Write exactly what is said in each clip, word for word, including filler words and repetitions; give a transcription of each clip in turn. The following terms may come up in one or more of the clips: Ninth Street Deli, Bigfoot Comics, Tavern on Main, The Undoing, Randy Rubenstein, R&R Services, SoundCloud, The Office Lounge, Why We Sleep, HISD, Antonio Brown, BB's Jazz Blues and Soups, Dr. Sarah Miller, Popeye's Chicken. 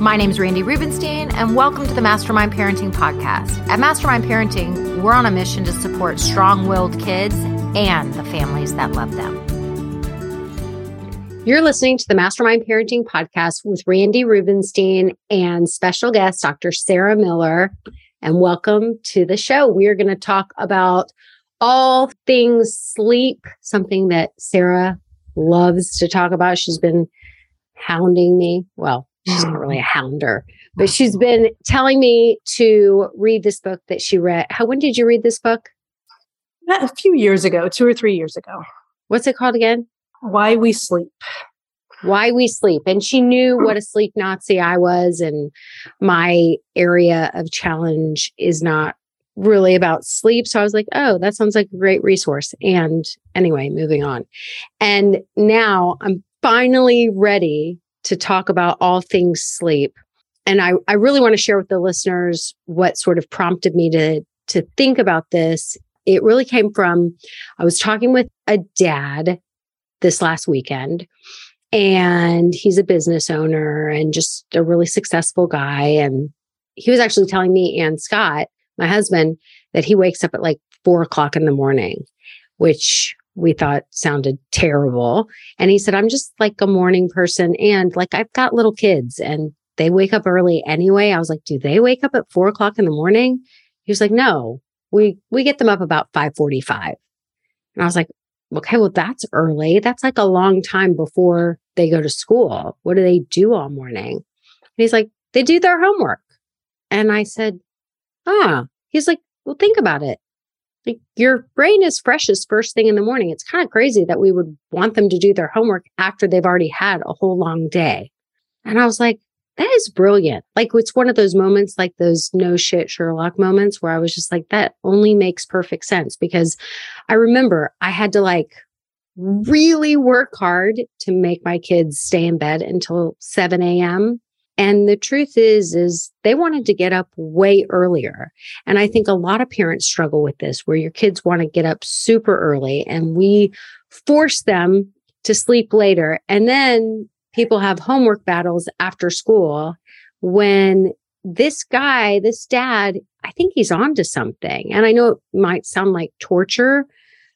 My name is Randy Rubenstein, and welcome to the Mastermind Parenting Podcast. At Mastermind Parenting, we're on a mission to support strong-willed kids and the families that love them. You're listening to the Mastermind Parenting Podcast with Randy Rubenstein and special guest, Doctor Sarah Miller. And welcome to the show. We are going to talk about all things sleep, something that Sarah loves to talk about. She's been hounding me. Well, she's not really a hounder, but she's been telling me to read this book that she read. How, when did you read this book? A few years ago, two or three years ago. What's it called again? Why We Sleep. Why We Sleep. And she knew what a sleep Nazi I was. And my area of challenge is not really about sleep. So I was like, oh, that sounds like a great resource. And anyway, moving on. And now I'm finally ready to talk about all things sleep. And I, I really want to share with the listeners what sort of prompted me to, to think about this. It really came from, I was talking with a dad this last weekend, and he's a business owner and just a really successful guy. And he was actually telling me and Scott, my husband, that he wakes up at like four o'clock in the morning, which we thought sounded terrible. And he said, I'm just like a morning person. And like, I've got little kids and they wake up early anyway. I was like, do they wake up at four o'clock in the morning? He was like, no, we, we get them up about five forty-five. And I was like, okay, well, that's early. That's like a long time before they go to school. What do they do all morning? And he's like, they do their homework. And I said, ah, he's like, well, think about it. Like, your brain is freshest first thing in the morning. It's kind of crazy that we would want them to do their homework after they've already had a whole long day. And I was like, that is brilliant. Like, it's one of those moments, like those no shit Sherlock moments, where I was just like, that only makes perfect sense. Because I remember I had to like really work hard to make my kids stay in bed until seven a.m. And the truth is, is they wanted to get up way earlier. And I think a lot of parents struggle with this, where your kids want to get up super early and we force them to sleep later. And then people have homework battles after school, when this guy, this dad, I think he's onto something. And I know it might sound like torture,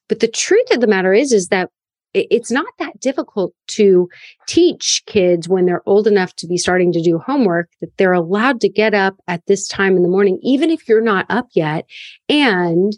but the truth of the matter is, is that it's not that difficult to teach kids when they're old enough to be starting to do homework that they're allowed to get up at this time in the morning, even if you're not up yet. And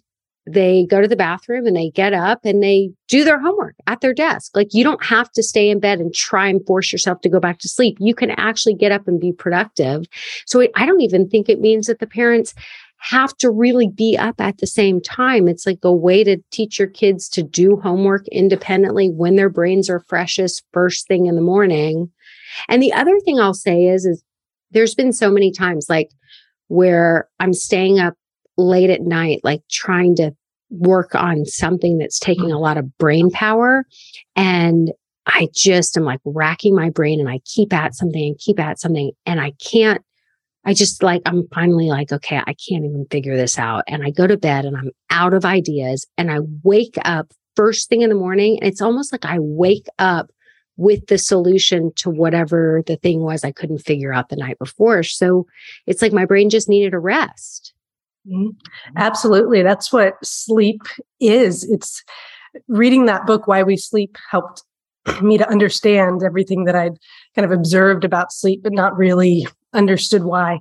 they go to the bathroom and they get up and they do their homework at their desk. Like, you don't have to stay in bed and try and force yourself to go back to sleep. You can actually get up and be productive. So it, I don't even think it means that the parents have to really be up at the same time. It's like a way to teach your kids to do homework independently when their brains are freshest first thing in the morning. And the other thing I'll say is, is there's been so many times like where I'm staying up late at night, like trying to work on something that's taking a lot of brain power. And I just am like racking my brain and I keep at something and keep at something and I can't. I just like, I'm finally like, okay, I can't even figure this out. And I go to bed and I'm out of ideas and I wake up first thing in the morning. And it's almost like I wake up with the solution to whatever the thing was I couldn't figure out the night before. So it's like my brain just needed a rest. Mm-hmm. Absolutely. That's what sleep is. It's reading that book, Why We Sleep, helped me to understand everything that I'd kind of observed about sleep, but not really understood why.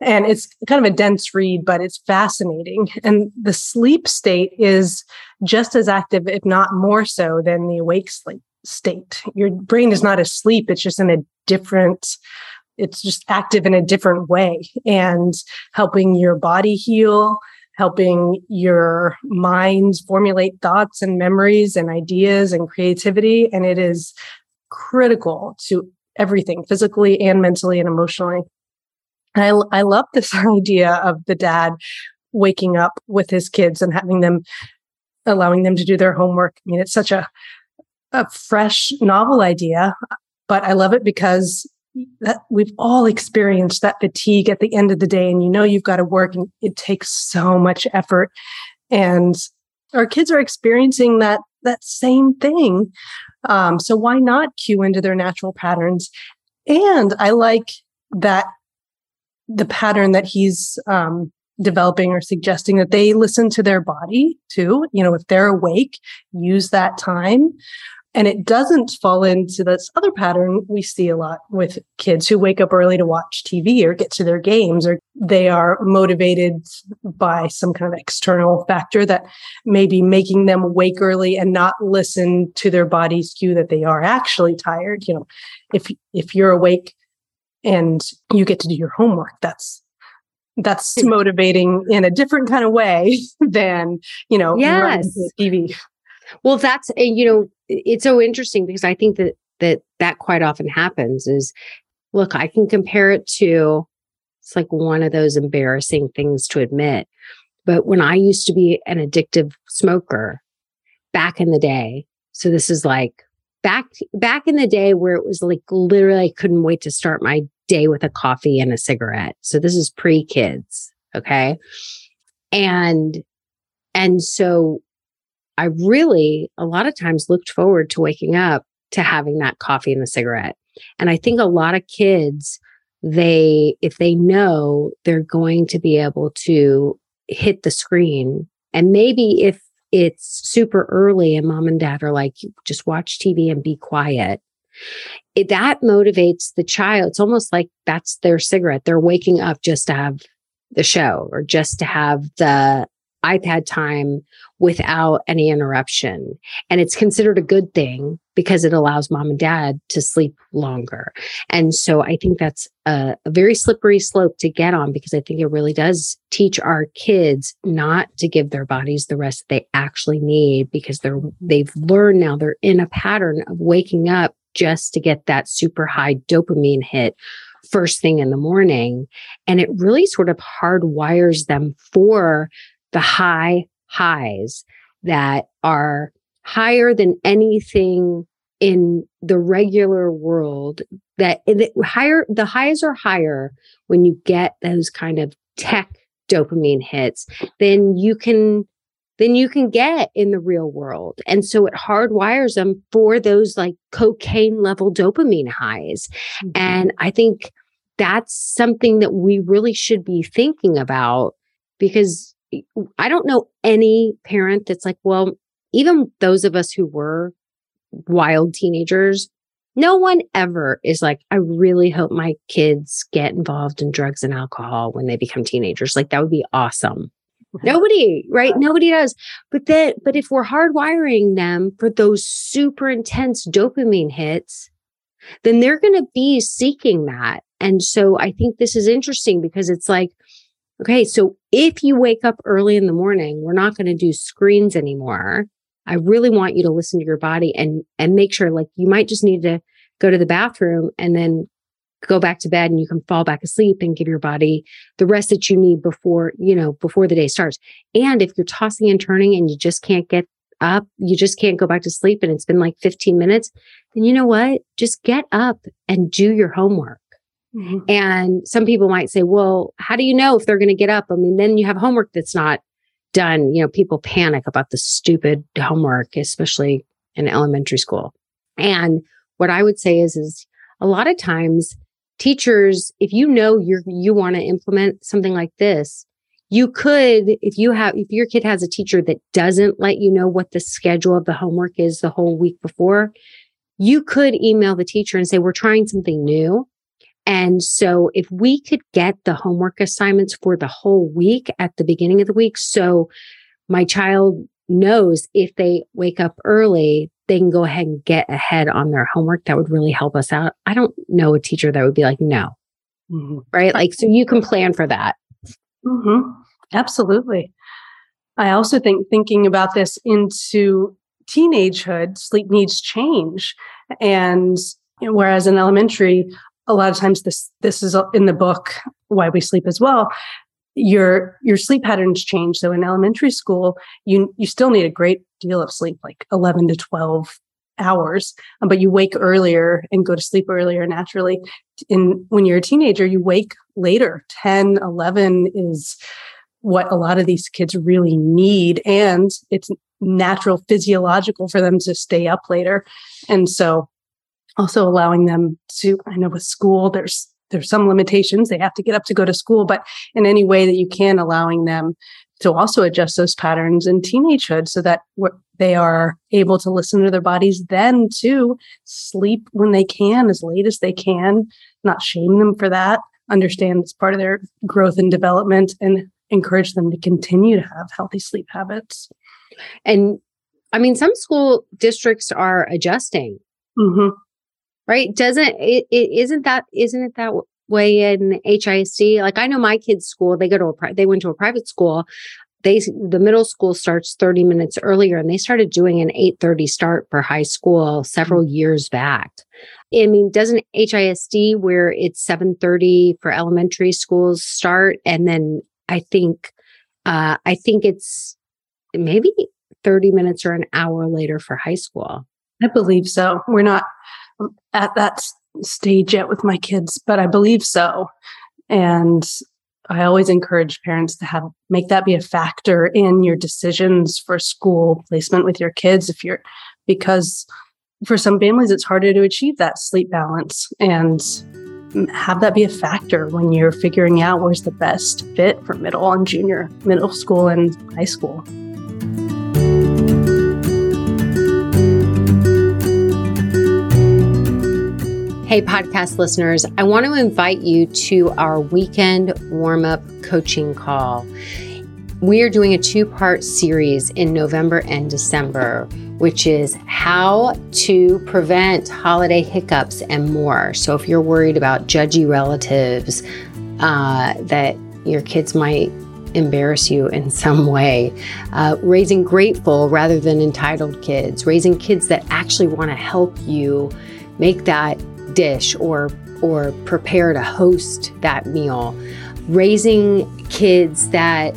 And it's kind of a dense read, but it's fascinating. And the sleep state is just as active, if not more so, than the awake sleep state. Your brain is not asleep. It's just in a different, it's just active in a different way, and helping your body heal, helping your mind formulate thoughts and memories and ideas and creativity. And it is critical to everything, physically and mentally and emotionally. And I, I love this idea of the dad waking up with his kids and having them, allowing them to do their homework. I mean, it's such a, a fresh, novel idea, but I love it because that we've all experienced that fatigue at the end of the day, and you know you've got to work, and it takes so much effort. And our kids are experiencing that that same thing. Um, so why not cue into their natural patterns? And I like that the pattern that he's um, developing or suggesting, that they listen to their body too. You know, if they're awake, use that time. And it doesn't fall into this other pattern we see a lot with kids who wake up early to watch T V or get to their games, or they are motivated by some kind of external factor that may be making them wake early and not listen to their body's cue that they are actually tired. You know, if if you're awake and you get to do your homework, that's that's motivating in a different kind of way than, you know, yes, T V. Well, that's, you know, it's so interesting because I think that, that that quite often happens is, look, I can compare it to, it's like one of those embarrassing things to admit. But when I used to be an addictive smoker back in the day, so this is like back, back in the day where it was like literally I couldn't wait to start my day with a coffee and a cigarette. So this is pre-kids. Okay. And, and so I really, a lot of times, looked forward to waking up to having that coffee and a cigarette. And I think a lot of kids, they, if they know they're going to be able to hit the screen, and maybe if it's super early and mom and dad are like, just watch T V and be quiet, it, that motivates the child. It's almost like that's their cigarette. They're waking up just to have the show or just to have the iPad time without any interruption. And it's considered a good thing because it allows mom and dad to sleep longer. And so I think that's a, a very slippery slope to get on, because I think it really does teach our kids not to give their bodies the rest they actually need, because they're, they've learned now they're in a pattern of waking up just to get that super high dopamine hit first thing in the morning. And it really sort of hardwires them for the high highs that are higher than anything in the regular world. That the higher, the highs are higher when you get those kind of tech dopamine hits than you can, than you can get in the real world. And so it hardwires them for those like cocaine level dopamine highs. Mm-hmm. And I think that's something that we really should be thinking about, because I don't know any parent that's like, well, even those of us who were wild teenagers, no one ever is like, I really hope my kids get involved in drugs and alcohol when they become teenagers. Like, that would be awesome. Right. Nobody, right? Nobody does. But that, but if we're hardwiring them for those super intense dopamine hits, then they're going to be seeking that. And so I think this is interesting, because it's like, okay, so if you wake up early in the morning, we're not going to do screens anymore. I really want you to listen to your body and and make sure, like, you might just need to go to the bathroom and then go back to bed, and you can fall back asleep and give your body the rest that you need before, you know, before the day starts. And if you're tossing and turning and you just can't get up, you just can't go back to sleep, and it's been like fifteen minutes, then you know what? Just get up and do your homework. Mm-hmm. And some people might say, well, how do you know if they're going to get up? I mean, then you have homework that's not done. You know, people panic about the stupid homework, especially in elementary school. And what I would say is, is a lot of times teachers, if you know you're, you want to implement something like this, you could, if you have, if your kid has a teacher that doesn't let you know what the schedule of the homework is the whole week before, you could email the teacher and say, we're trying something new. And so if we could get the homework assignments for the whole week at the beginning of the week, so my child knows if they wake up early, they can go ahead and get ahead on their homework. That would really help us out. I don't know a teacher that would be like, no, mm-hmm. right? Like, so you can plan for that. Mm-hmm. Absolutely. I also think thinking about this into teenagehood, sleep needs change. And you know, whereas in elementary, a lot of times this this is in the book, Why We Sleep as well, your your sleep patterns change. So in elementary school, you you still need a great deal of sleep, like eleven to twelve hours, but you wake earlier and go to sleep earlier naturally. In when you're a teenager, you wake later. ten, eleven is what a lot of these kids really need, and it's natural, physiological for them to stay up later. And so also allowing them to, I know with school, there's there's some limitations. They have to get up to go to school, but in any way that you can, allowing them to also adjust those patterns in teenagehood so that they are able to listen to their bodies, then to sleep when they can, as late as they can, not shame them for that, understand it's part of their growth and development, and encourage them to continue to have healthy sleep habits. And I mean, some school districts are adjusting. Mm-hmm. Right? Doesn't it, it? Isn't that? Isn't it that way in H I S D? Like, I know my kids' school. They go to a. Pri- they went to a private school. They the middle school starts thirty minutes earlier, and they started doing an eight thirty start for high school several years back. I mean, doesn't H I S D, where it's seven thirty for elementary schools, start, and then I think, uh, I think it's maybe thirty minutes or an hour later for high school. I believe so. We're not at that stage yet with my kids, but I believe so. And I always encourage parents to have make that be a factor in your decisions for school placement with your kids, if you're because for some families it's harder to achieve that sleep balance, and have that be a factor when you're figuring out where's the best fit for middle and junior, middle school and high school. Hey, podcast listeners, I want to invite you to our weekend warm-up coaching call. We are doing a two-part series in November and December, which is how to prevent holiday hiccups and more. So if you're worried about judgy relatives, uh, that your kids might embarrass you in some way, uh, raising grateful rather than entitled kids, raising kids that actually want to help you make that dish or or prepare to host that meal, raising kids that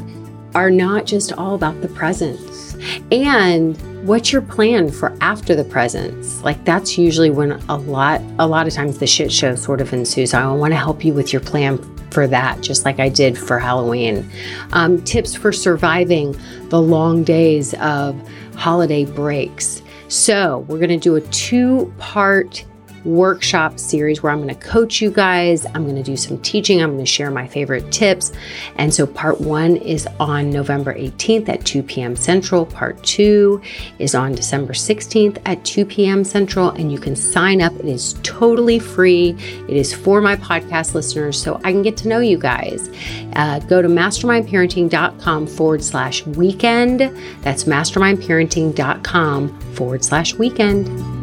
are not just all about the presents, and what's your plan for after the presents? Like, that's usually when a lot a lot of times the shit show sort of ensues. I want to help you with your plan for that, just like I did for Halloween. Um, tips for surviving the long days of holiday breaks. So we're going to do a two-part workshop series where I'm going to coach you guys. I'm going to do some teaching. I'm going to share my favorite tips. And so part one is on November eighteenth at two p.m. Central. Part two is on December sixteenth at two p.m. Central. And you can sign up. It is totally free. It is for my podcast listeners, so I can get to know you guys. Uh, go to mastermindparenting.com forward slash weekend. That's mastermindparenting.com forward slash weekend.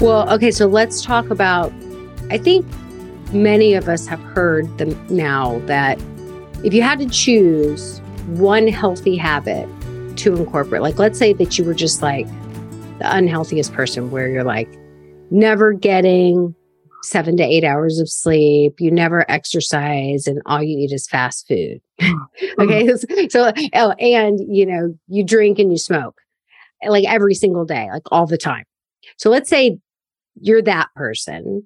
Well, okay, so let's talk about, I think many of us have heard the, now that if you had to choose one healthy habit to incorporate, like let's say that you were just like the unhealthiest person where you're like never getting seven to eight hours of sleep, you never exercise, and all you eat is fast food. Okay, mm-hmm. so, oh, and you know, you drink and you smoke like every single day, like all the time. So let's say you're that person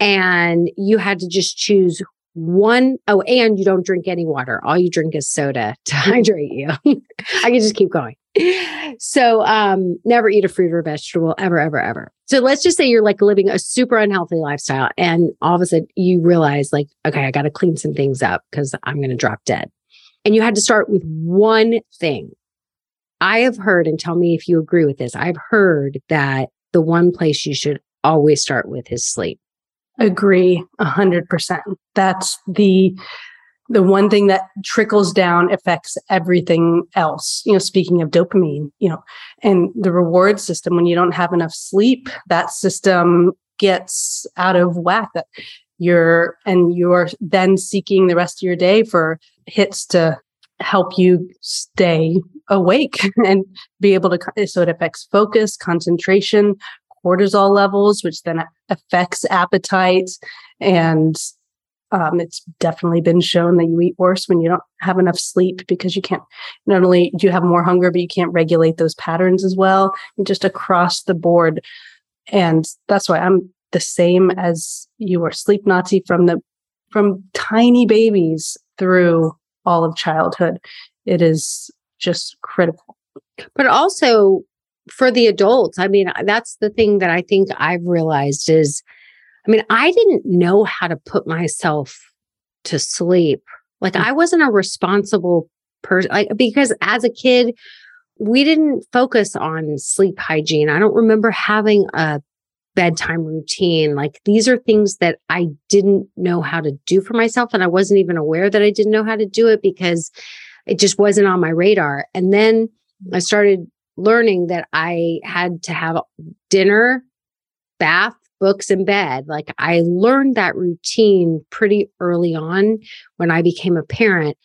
and you had to just choose one. Oh, and you don't drink any water. All you drink is soda to hydrate you. I can just keep going. So um, never eat a fruit or vegetable ever, ever, ever. So let's just say you're like living a super unhealthy lifestyle. And all of a sudden you realize like, okay, I got to clean some things up because I'm going to drop dead. And you had to start with one thing. I have heard, and tell me if you agree with this, I've heard that the one place you should always start with is sleep. Agree a hundred percent. That's the the one thing that trickles down affects everything else. You know, speaking of dopamine, you know, and the reward system, when you don't have enough sleep, that system gets out of whack. That you're, and you're then seeking the rest of your day for hits to help you stay awake and be able to, so it affects focus, concentration, cortisol levels, which then affects appetite. And um, it's definitely been shown that you eat worse when you don't have enough sleep, because you can't, not only do you have more hunger, but you can't regulate those patterns as well, and just across the board. And that's why I'm the same as you were, sleep Nazi from the, from tiny babies through all of childhood. It is just critical. But also for the adults, I mean, that's the thing that I think I've realized is, I mean, I didn't know how to put myself to sleep. Like, I wasn't a responsible person, like, because as a kid, we didn't focus on sleep hygiene. I don't remember having a bedtime routine. Like, these are things that I didn't know how to do for myself. And I wasn't even aware that I didn't know how to do it, because it just wasn't on my radar. And then I started learning that I had to have dinner, bath, books, and bed. Like, I learned that routine pretty early on when I became a parent,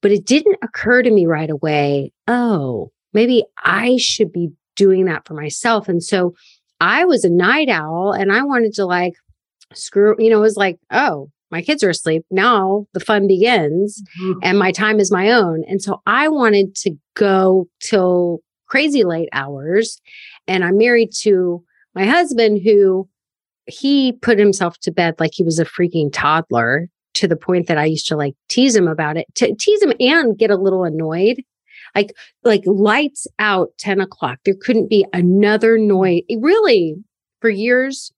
but it didn't occur to me right away, oh, maybe I should be doing that for myself. And so I was a night owl, and I wanted to, like, screw, you know, it was like, oh, my kids are asleep. Now the fun begins, mm-hmm. and my time is my own. And so I wanted to go till crazy late hours. And I'm married to my husband, who he put himself to bed like he was a freaking toddler, to the point that I used to, like, tease him about it, to tease him and get a little annoyed. Like, like lights out, ten o'clock. There couldn't be another noise. It really, for years,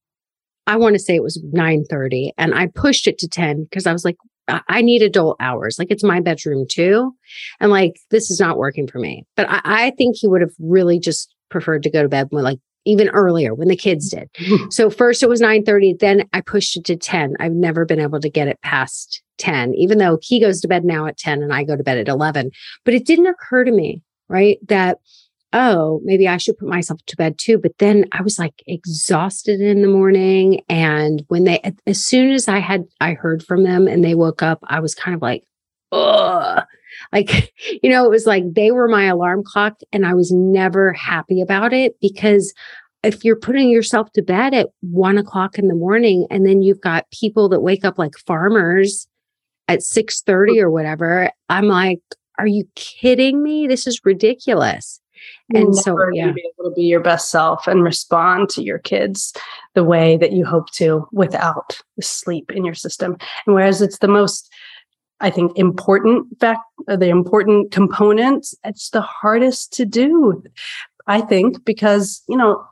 I want to say it was nine thirty, and I pushed it to ten, because I was like, I-, I need adult hours. Like, it's my bedroom too. And, like, this is not working for me. But I, I think he would have really just preferred to go to bed when, like, even earlier, when the kids did. So first it was nine thirty, then I pushed it to ten. I've never been able to get it past ten, even though he goes to bed now at ten and I go to bed at eleven. But it didn't occur to me, right, that, oh, maybe I should put myself to bed too. But then I was, like, exhausted in the morning. And when they, as soon as I had, I heard from them and they woke up, I was kind of like, ugh. Like, you know, it was like they were my alarm clock, and I was never happy about it, because if you're putting yourself to bed at one o'clock in the morning, and then you've got people that wake up like farmers at six thirty or whatever, I'm like, are you kidding me? This is ridiculous. And You'll so never yeah. be able to be your best self and respond to your kids the way that you hope to without the sleep in your system. And whereas it's the most, I think, important fact, the important component, it's the hardest to do, I think, because, you know,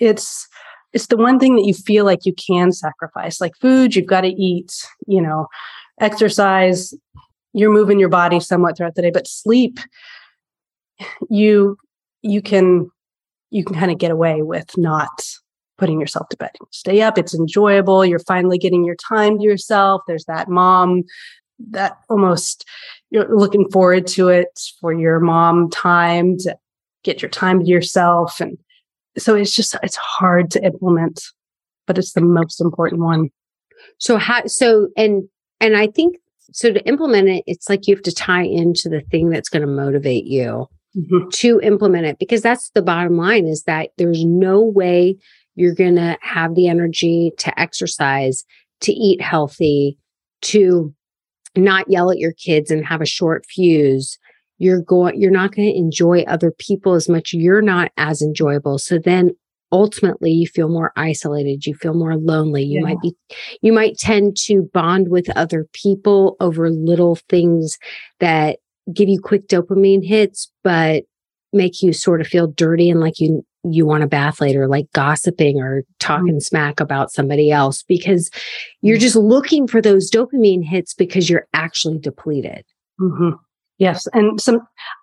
it's, it's the one thing that you feel like you can sacrifice, like food, you've got to eat, you know, exercise, you're moving your body somewhat throughout the day, but sleep, you, you can, you can kind of get away with not putting yourself to bed. Stay up. It's enjoyable. You're finally getting your time to yourself. There's that mom, that almost, you're looking forward to it, for your mom time, to get your time to yourself. And so it's just, it's hard to implement, but it's the most important one. So how, so, and, and I think, so to implement it, it's like you have to tie into the thing that's going to motivate you mm-hmm. to implement it, because that's the bottom line, is that there's no way you're going to have the energy to exercise, to eat healthy, to not yell at your kids and have a short fuse. You're going, you're not going to enjoy other people as much. You're not as enjoyable. So then ultimately you feel more isolated. You feel more lonely. You yeah. might be, you might tend to bond with other people over little things that give you quick dopamine hits, but make you sort of feel dirty and like you, you want a bath later, like gossiping or talking mm-hmm. smack about somebody else, because you're just looking for those dopamine hits because you're actually depleted. Mm-hmm. Yes. And some,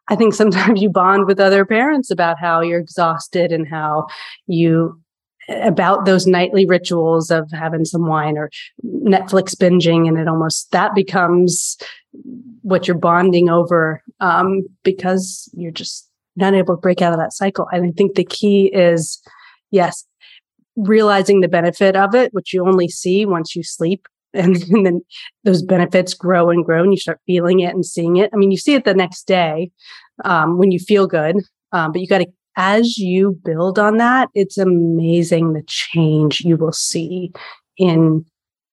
I think sometimes you bond with other parents about how you're exhausted and how you about those nightly rituals of having some wine or Netflix binging, and it almost, that becomes what you're bonding over, um, because you're just not able to break out of that cycle. And I think the key is, yes, realizing the benefit of it, which you only see once you sleep. And, and then those benefits grow and grow, and you start feeling it and seeing it. I mean, you see it the next day um, when you feel good, um, but you got to, as you build on that, it's amazing the change you will see in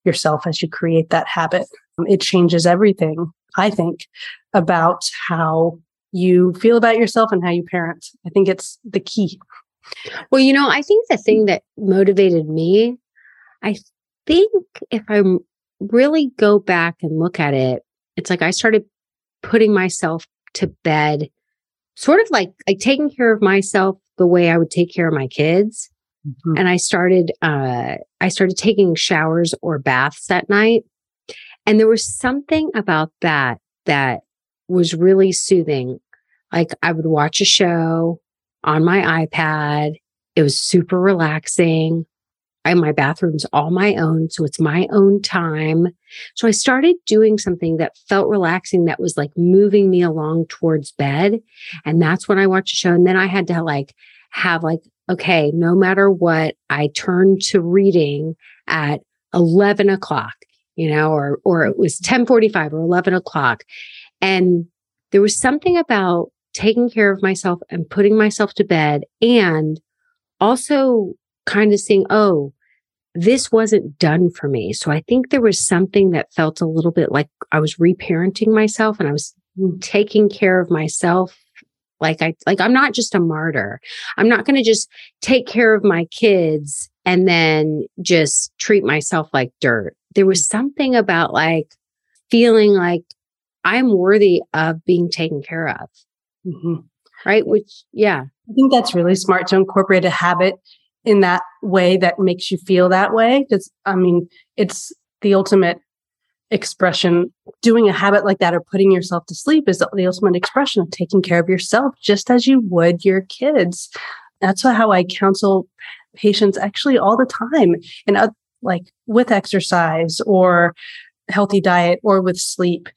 yourself as you create that habit. It changes everything, I think, about how you feel about yourself and how you parent. I think it's the key. Well, you know, I think the thing that motivated me, I think if I really go back and look at it, it's like I started putting myself to bed sort of like, like taking care of myself the way I would take care of my kids. Mm-hmm. And I started, uh, I started taking showers or baths at night. And there was something about that that was really soothing. Like I would watch a show on my iPad. It was super relaxing. I, my bathroom's all my own, so it's my own time. So I started doing something that felt relaxing, that was like moving me along towards bed. And that's when I watched a show. And then I had to like have like, okay, no matter what, I turned to reading at eleven o'clock, you know, or, or it was ten forty-five or eleven o'clock. And there was something about taking care of myself and putting myself to bed, and also kind of saying, oh, this wasn't done for me. So I think there was something that felt a little bit like I was reparenting myself, and I was taking care of myself. Like I, like I'm not just a martyr. I'm not going to just take care of my kids and then just treat myself like dirt. There was something about like feeling like I'm worthy of being taken care of. Mm-hmm. Right. Which, yeah. I think that's really smart to incorporate a habit in that way that makes you feel that way. Because, I mean, it's the ultimate expression. Doing a habit like that or putting yourself to sleep is the ultimate expression of taking care of yourself, just as you would your kids. That's how I counsel patients actually all the time, and uh, like with exercise or healthy diet or with sleep,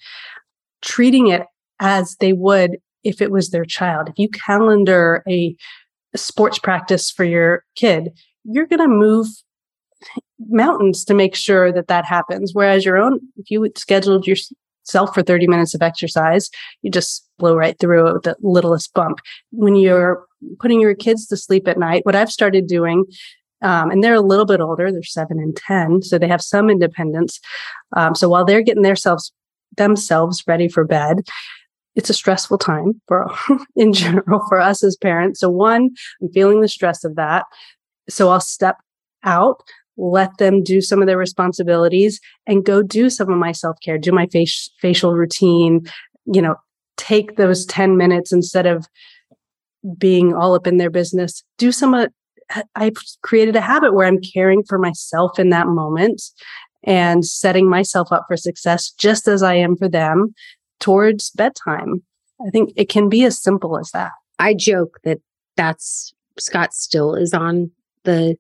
treating it as they would if it was their child. If you calendar a sports practice for your kid, you're going to move mountains to make sure that that happens. Whereas your own, if you scheduled yourself for thirty minutes of exercise, you just blow right through it with the littlest bump. When you're putting your kids to sleep at night, what I've started doing, um, and they're a little bit older, they're seven and ten, so they have some independence. Um, so while they're getting themselves themselves ready for bed, it's a stressful time for in general for us as parents. So one, I'm feeling the stress of that. So I'll step out, let them do some of their responsibilities, and go do some of my self-care, do my face, facial routine, you know, take those ten minutes instead of being all up in their business. Do some of, I've created a habit where I'm caring for myself in that moment and setting myself up for success just as I am for them towards bedtime. I think it can be as simple as that. I joke that that's Scott still is on the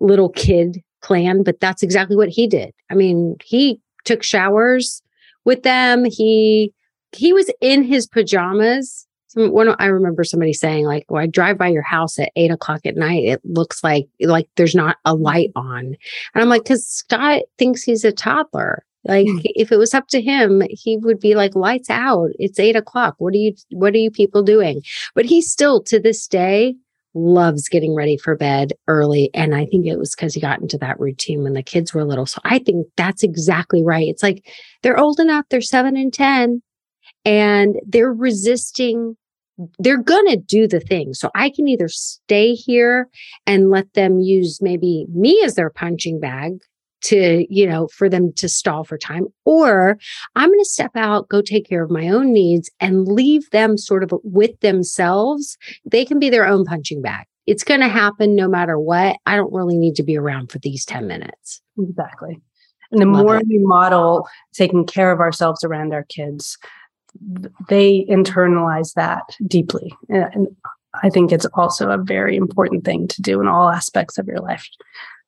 little kid plan, but that's exactly what he did. I mean, he took showers with them. He he was in his pajamas. Some, one, I remember somebody saying like, well, I drive by your house at eight o'clock at night. It looks like like there's not a light on. And I'm like, because Scott thinks he's a toddler. Like if it was up to him, he would be like, lights out. It's eight o'clock. What are you, what are you people doing? But he still to this day loves getting ready for bed early. And I think it was because he got into that routine when the kids were little. So I think that's exactly right. It's like they're old enough, they're seven and ten, and they're resisting. They're going to do the thing. So I can either stay here and let them use maybe me as their punching bag to, you know, for them to stall for time, or I'm going to step out, go take care of my own needs, and leave them sort of with themselves. They can be their own punching bag. It's going to happen no matter what. I don't really need to be around for these ten minutes. Exactly. And the Love more it. we model taking care of ourselves around our kids, they internalize that deeply. And I think it's also a very important thing to do in all aspects of your life,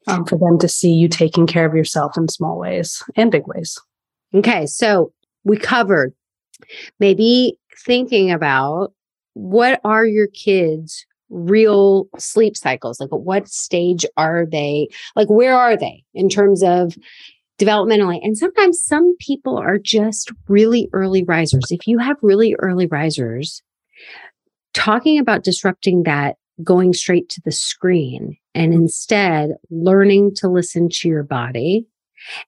um, for them to see you taking care of yourself in small ways and big ways. Okay, so we covered maybe thinking about what are your kids' real sleep cycles? Like, at what stage are they? Like, where are they in terms of developmentally? And sometimes some people are just really early risers. If you have really early risers, talking about disrupting that, going straight to the screen, and instead learning to listen to your body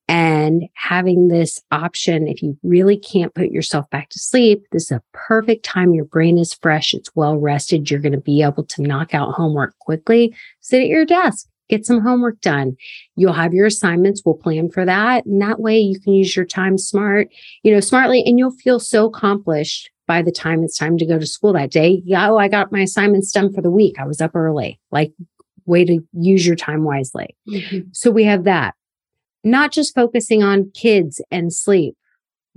and having this option, if you really can't put yourself back to sleep, this is a perfect time. Your brain is fresh. It's well rested. You're going to be able to knock out homework quickly. Sit at your desk. Get some homework done. You'll have your assignments. We'll plan for that. And that way you can use your time smart, you know, smartly, and you'll feel so accomplished by the time it's time to go to school that day. Yeah, oh, I got my assignments done for the week. I was up early. Like, way to use your time wisely. Mm-hmm. So we have that. Not just focusing on kids and sleep,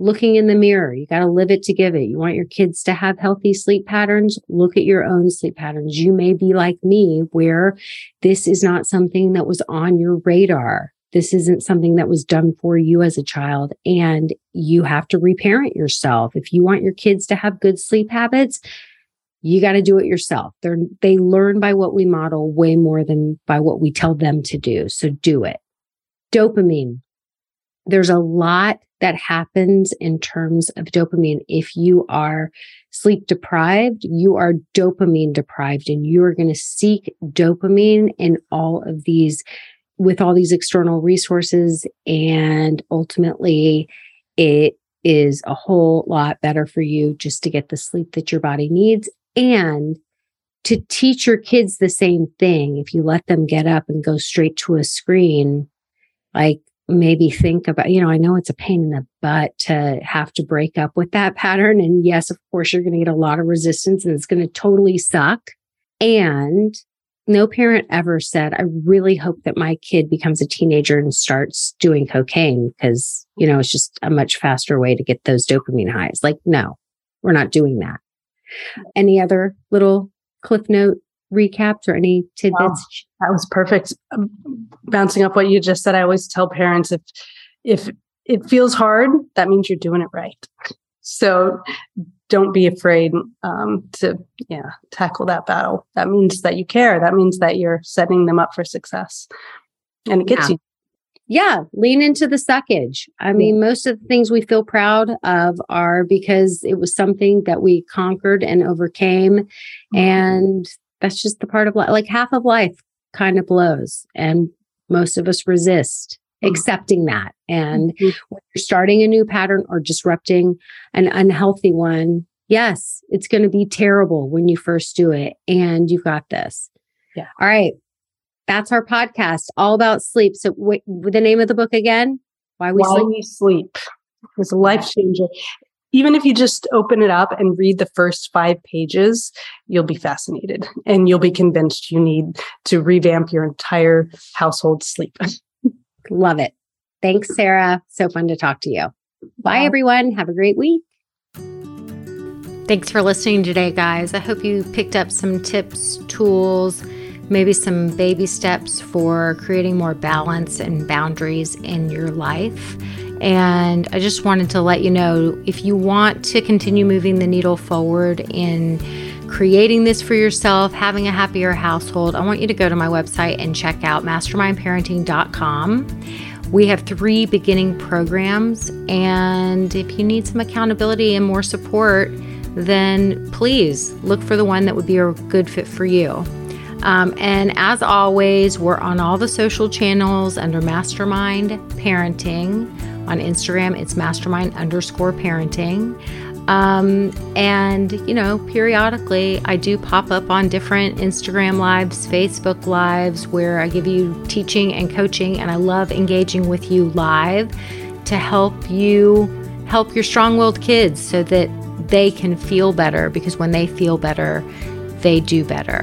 looking in the mirror. You got to live it to give it. You want your kids to have healthy sleep patterns? Look at your own sleep patterns. You may be like me, where this is not something that was on your radar. This isn't something that was done for you as a child, and you have to reparent yourself. If you want your kids to have good sleep habits, you got to do it yourself. They're, they learn by what we model way more than by what we tell them to do. So do it. Dopamine. There's a lot that happens in terms of dopamine. If you are sleep deprived, you are dopamine deprived, and you are going to seek dopamine in all of these with all these external resources. And ultimately, it is a whole lot better for you just to get the sleep that your body needs, and to teach your kids the same thing. If you let them get up and go straight to a screen, like, maybe think about, you know, I know it's a pain in the butt to have to break up with that pattern. And yes, of course, you're going to get a lot of resistance, and it's going to totally suck. And no parent ever said, I really hope that my kid becomes a teenager and starts doing cocaine, because, you know, it's just a much faster way to get those dopamine highs. Like, no, we're not doing that. Any other little Cliff Note recaps or any tidbits? Wow, that was perfect. Bouncing off what you just said, I always tell parents, if if it feels hard, that means you're doing it right. So don't be afraid um, to yeah tackle that battle. That means that you care. That means that you're setting them up for success. And it gets yeah. you. Yeah. Lean into the suckage. I mean, most of the things we feel proud of are because it was something that we conquered and overcame. And that's just the part of life. Like, half of life kind of blows, and most of us resist accepting that. And mm-hmm. when you're starting a new pattern or disrupting an unhealthy one, yes, it's going to be terrible when you first do it, and you've got this. Yeah. All right. That's our podcast, all about sleep. So what, the name of the book again? Why We Why Sleep. We Sleep. It's a life changer. Even if you just open it up and read the first five pages, you'll be fascinated, and you'll be convinced you need to revamp your entire household sleep. Love it. Thanks, Sarah. So fun to talk to you. Bye, everyone. Have a great week. Thanks for listening today, guys. I hope you picked up some tips, tools, maybe some baby steps for creating more balance and boundaries in your life. And I just wanted to let you know, if you want to continue moving the needle forward in creating this for yourself, having a happier household, I want you to go to my website and check out mastermind parenting dot com. We have three beginning programs, and if you need some accountability and more support, then please look for the one that would be a good fit for you. Um, and as always, we're on all the social channels under Mastermind Parenting. On Instagram, it's mastermind underscore parenting. Um, and, you know, periodically I do pop up on different Instagram lives, Facebook lives, where I give you teaching and coaching. And I love engaging with you live to help you help your strong-willed kids so that they can feel better, because when they feel better, they do better.